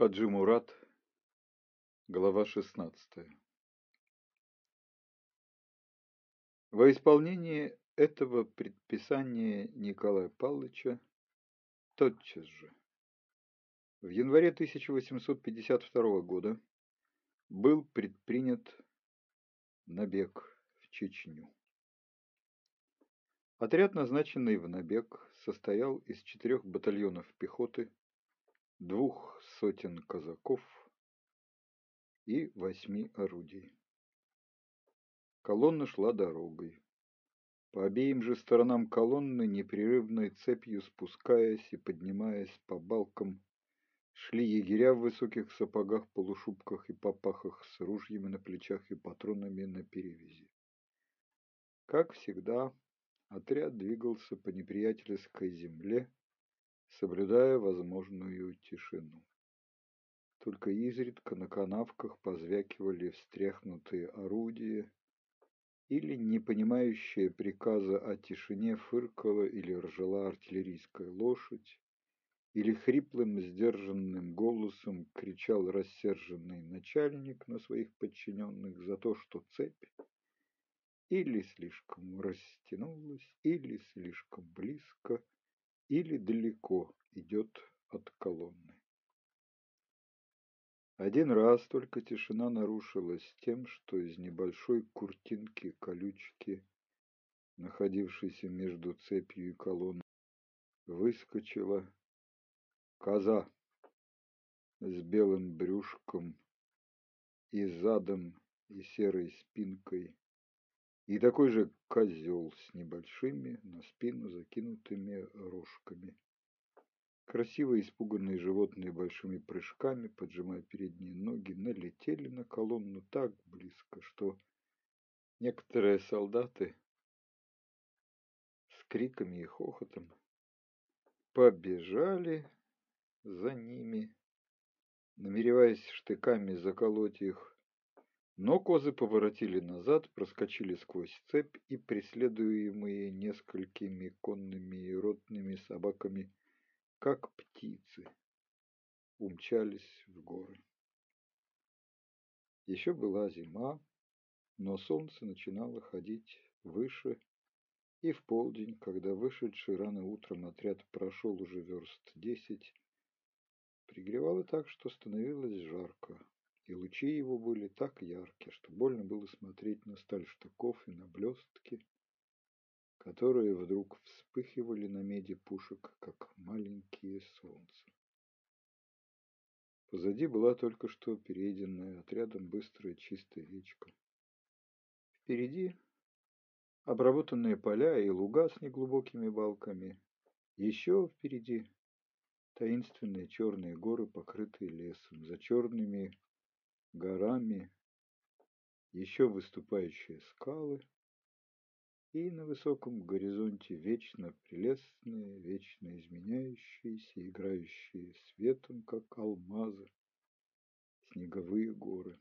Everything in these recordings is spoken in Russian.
Хаджи-Мурат, глава 16. Во исполнении этого предписания Николая Павловича тотчас же, в январе 1852 года, был предпринят набег в Чечню. Отряд, назначенный в набег, состоял из 4 батальонов пехоты, 2 сотен казаков и 8 орудий. Колонна шла дорогой. По обеим же сторонам колонны, непрерывной цепью спускаясь и поднимаясь по балкам, шли егеря в высоких сапогах, полушубках и попахах с ружьями на плечах и патронами наперевязи. Как всегда, отряд двигался по неприятельской земле, соблюдая возможную тишину. Только изредка на канавках позвякивали встряхнутые орудия, или непонимающая приказа о тишине фыркала или ржала артиллерийская лошадь, или хриплым сдержанным голосом кричал рассерженный начальник на своих подчиненных за то, что цепь или слишком растянулась, или слишком близко, или далеко идет от колонны. Один раз только тишина нарушилась тем, что из небольшой куртинки-колючки, находившейся между цепью и колонной, выскочила коза с белым брюшком и задом, и серой спинкой, и такой же козел с небольшими на спину закинутыми рожками. Красиво испуганные животные большими прыжками, поджимая передние ноги, налетели на колонну так близко, что некоторые солдаты с криками и хохотом побежали за ними, намереваясь штыками заколоть их. Но козы поворотили назад, проскочили сквозь цепь и, преследуемые несколькими конными и ротными собаками, как птицы, умчались в горы. Еще была зима, но солнце начинало ходить выше, и в полдень, когда вышедший рано утром отряд прошел уже верст 10, пригревало так, что становилось жарко. И лучи его были так яркие, что больно было смотреть на сталь штыков и на блестки, которые вдруг вспыхивали на меди пушек, как маленькие солнца. Позади была только что перееденная отрядом быстрая чистая речка. Впереди обработанные поля и луга с неглубокими балками. Еще впереди таинственные черные горы, покрытые лесом, за черными горами еще выступающие скалы, и на высоком горизонте вечно прелестные, вечно изменяющиеся, играющие светом, как алмазы, снеговые горы.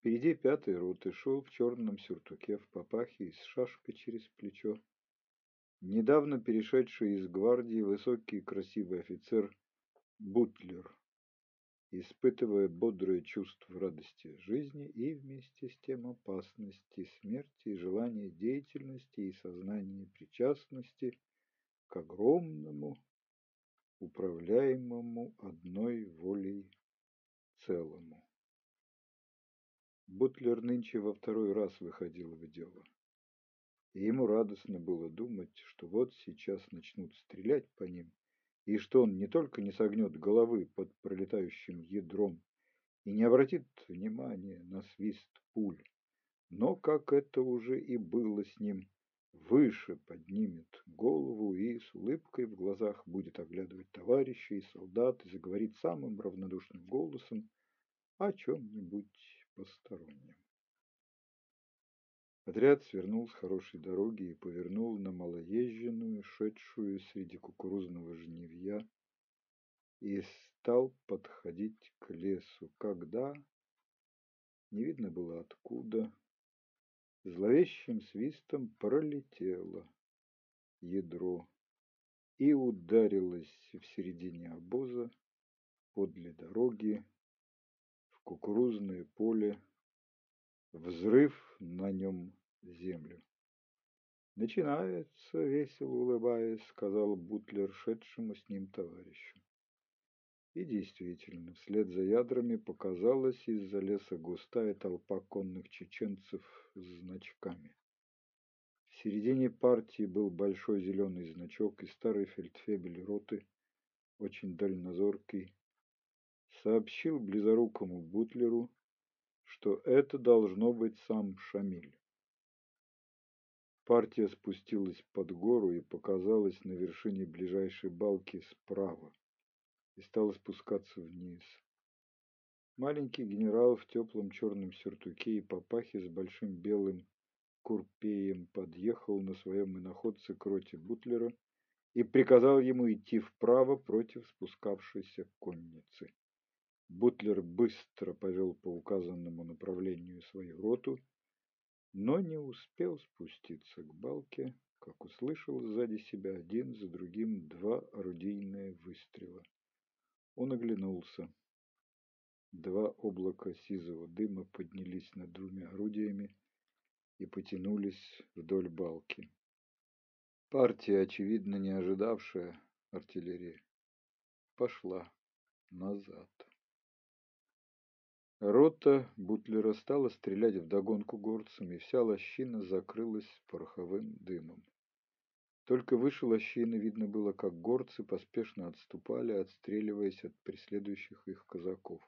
Впереди 5-й роты шел в черном сюртуке, в папахе и с шашкой через плечо. Недавно перешедший из гвардии высокий красивый офицер Бутлер, испытывая бодрое чувство радости жизни и вместе с тем опасности, смерти и желания деятельности и сознания причастности к огромному, управляемому одной волей целому. Бутлер нынче во 2-й раз выходил в дело, и ему радостно было думать, что вот сейчас начнут стрелять по ним, и что он не только не согнет головы под пролетающим ядром и не обратит внимания на свист пуль, но, как это уже и было с ним, выше поднимет голову и с улыбкой в глазах будет оглядывать товарищей и солдат и заговорит самым равнодушным голосом о чем-нибудь постороннем. Отряд свернул с хорошей дороги и повернул на малоезженную, шедшую среди кукурузного жнивья, и стал подходить к лесу, когда, не видно было откуда, зловещим свистом пролетело ядро и ударилось в середине обоза подле дороги, в кукурузное поле, взрыв на нем землю. «Начинается, — весело улыбаясь, — сказал Бутлер шедшему с ним товарищу. И действительно, вслед за ядрами показалась из-за леса густая толпа конных чеченцев с значками. В середине партии был большой зеленый значок, и старый фельдфебель роты, очень дальнозоркий, сообщил близорукому Бутлеру, что это должно быть сам Шамиль. Партия спустилась под гору и показалась на вершине ближайшей балки справа и стала спускаться вниз. Маленький генерал в теплом черном сюртуке и папахе с большим белым курпеем подъехал на своем иноходце к роте Бутлера и приказал ему идти вправо против спускавшейся конницы. Бутлер быстро повел по указанному направлению свою роту, но не успел спуститься к балке, как услышал сзади себя один за другим два орудийные выстрела. Он оглянулся. Два облака сизого дыма поднялись над двумя орудиями и потянулись вдоль балки. Партия, очевидно не ожидавшая артиллерии, пошла назад. Рота Бутлера стала стрелять вдогонку горцам, и вся лощина закрылась пороховым дымом. Только выше лощины видно было, как горцы поспешно отступали, отстреливаясь от преследующих их казаков.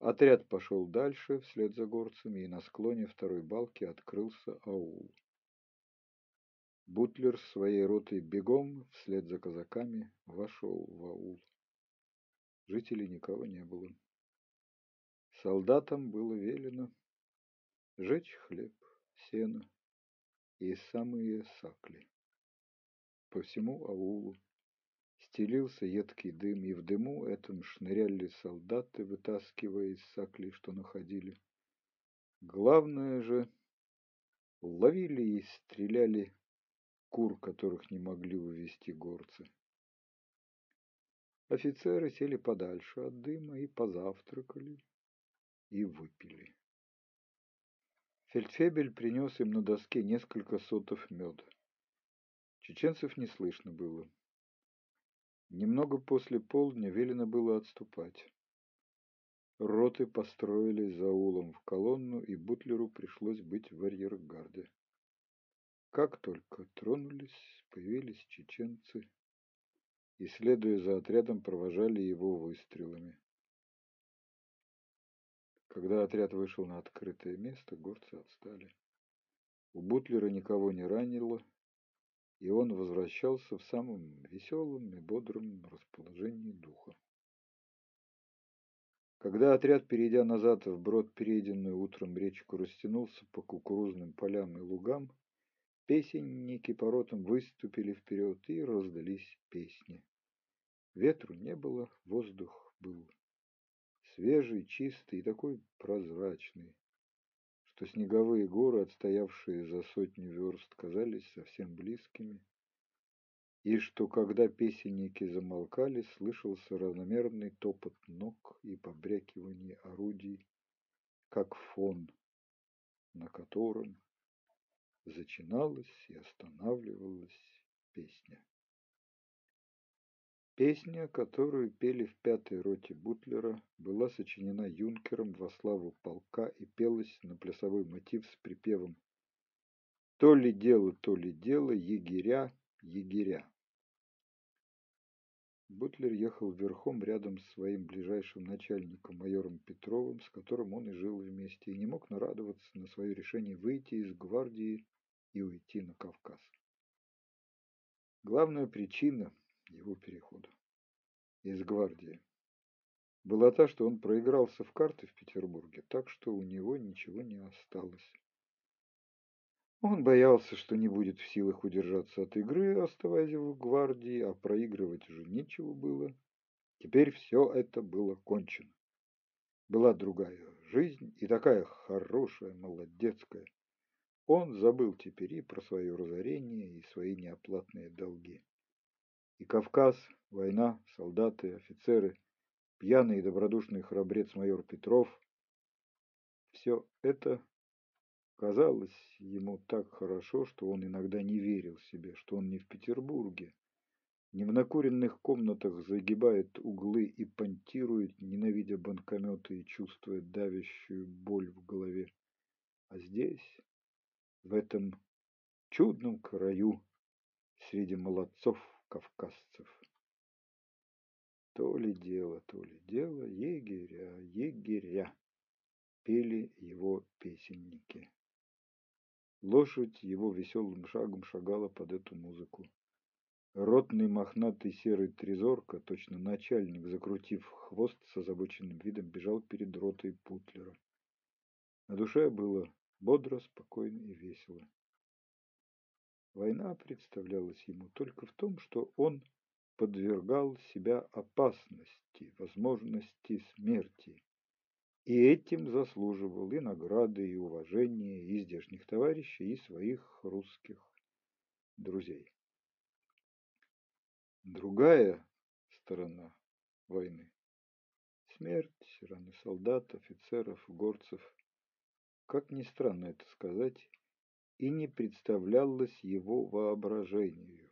Отряд пошел дальше вслед за горцами, и на склоне второй балки открылся аул. Бутлер с своей ротой бегом вслед за казаками вошел в аул. Жителей никого не было. Солдатам было велено жечь хлеб, сено и самые сакли. По всему аулу стелился едкий дым, и в дыму этом шныряли солдаты, вытаскивая из саклей, что находили. Главное же, ловили и стреляли кур, которых не могли увести горцы. Офицеры сели подальше от дыма и позавтракали и выпили. Фельдфебель принес им на доске несколько сотов меда. Чеченцев не слышно было. Немного после полдня велено было отступать. Роты построились за аулом в колонну, и Бутлеру пришлось быть в арьергарде. Как только тронулись, появились чеченцы и, следуя за отрядом, провожали его выстрелами. Когда отряд вышел на открытое место, горцы отстали. У Бутлера никого не ранило, и он возвращался в самом веселом и бодром расположении духа. Когда отряд, перейдя назад вброд перейденную утром речку, растянулся по кукурузным полям и лугам, песенники по ротам выступили вперед, и раздались песни. Ветру не было, воздух был свежий, чистый и такой прозрачный, что снеговые горы, отстоявшие за сотню верст, казались совсем близкими, и что, когда песенники замолкали, слышался равномерный топот ног и побрякивание орудий, как фон, на котором зачиналась и останавливалась песня. Песня, которую пели в пятой роте Бутлера, была сочинена юнкером во славу полка и пелась на плясовой мотив с припевом «То ли дело, егеря, егеря». Бутлер ехал верхом рядом с своим ближайшим начальником майором Петровым, с которым он и жил вместе, и не мог нарадоваться на свое решение выйти из гвардии и уйти на Кавказ. Главная причина его перехода из гвардии была та, что он проигрался в карты в Петербурге, так что у него ничего не осталось. Он боялся, что не будет в силах удержаться от игры, оставаясь в гвардии, а проигрывать уже нечего было. Теперь все это было кончено. Была другая жизнь, и такая хорошая, молодецкая. Он забыл теперь и про свое разорение, и свои неоплатные долги. И Кавказ, война, солдаты, офицеры пьяный и добродушный храбрец майор Петров. Все это казалось ему так хорошо, что он иногда не верил себе, что он не в Петербурге, не в накуренных комнатах загибает углы и понтирует, ненавидя банкометы и чувствуя давящую боль в голове. А здесь, в этом чудном краю, среди молодцов-кавказцев. То ли дело, егеря, егеря, пели его песенники. Лошадь его веселым шагом шагала под эту музыку. Ротный мохнатый серый трезорка, точно начальник, закрутив хвост с озабоченным видом, бежал перед ротой Бутлера. На душе было бодро, спокойно и весело. Война представлялась ему только в том, что он подвергал себя опасности, возможности смерти. И этим заслуживал и награды, и уважения, и здешних товарищей, и своих русских друзей. Другая сторона войны – смерть, раны солдат, офицеров, горцев. Как ни странно это сказать, и не представлялось его воображению.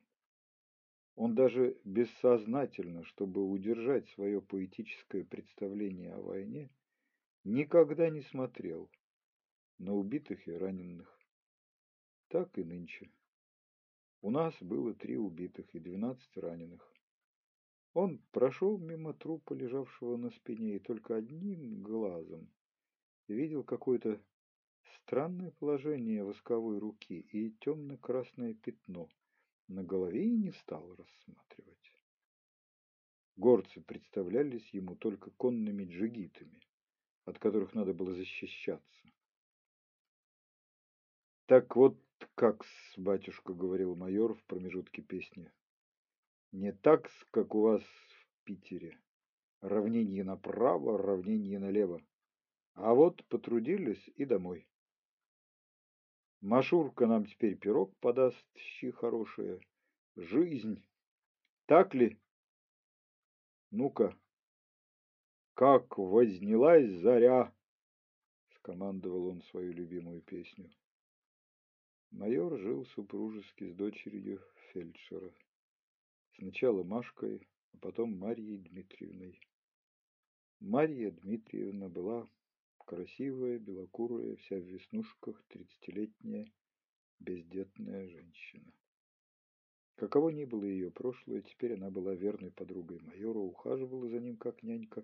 Он даже бессознательно, чтобы удержать свое поэтическое представление о войне, никогда не смотрел на убитых и раненых. Так и нынче. У нас было 3 убитых и 12 раненых. Он прошел мимо трупа, лежавшего на спине, и только одним глазом видел какое-то странное положение восковой руки и темно-красное пятно на голове, и не стал рассматривать. Горцы представлялись ему только конными джигитами, от которых надо было защищаться. Так вот, как с батюшка говорил майор в промежутке песни. Не так, как у вас в Питере. Равнение направо, равнение налево. А вот потрудились и домой. Машурка нам теперь пирог подаст, щи хорошие. Жизнь. Так ли? Ну-ка. Как вознялась заря! Скомандовал он свою любимую песню. Майор жил супружески с дочерью фельдшера. Сначала Машкой, а потом Марьей Дмитриевной. Марья Дмитриевна была красивая, белокурая, вся в веснушках, 30-летняя, бездетная женщина. Каково ни было ее прошлое, теперь она была верной подругой майора, ухаживала за ним как нянька.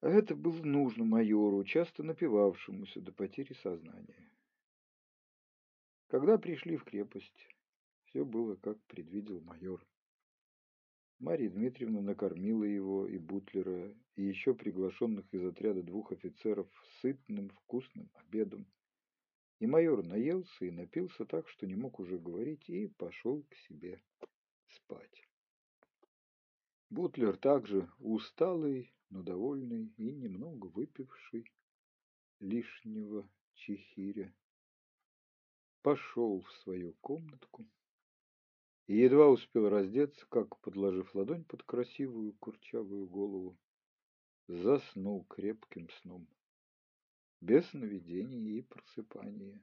А это было нужно майору, часто напивавшемуся до потери сознания. Когда пришли в крепость, все было, как предвидел майор. Марья Дмитриевна накормила его и Бутлера, и еще приглашенных из отряда 2 офицеров сытным, вкусным обедом. И майор наелся и напился так, что не мог уже говорить, и пошел к себе спать. Бутлер также усталый, но довольный и немного выпивший лишнего чехиря пошел в свою комнатку. И едва успел раздеться, как, подложив ладонь под красивую курчавую голову, заснул крепким сном, без сновидений и просыпания.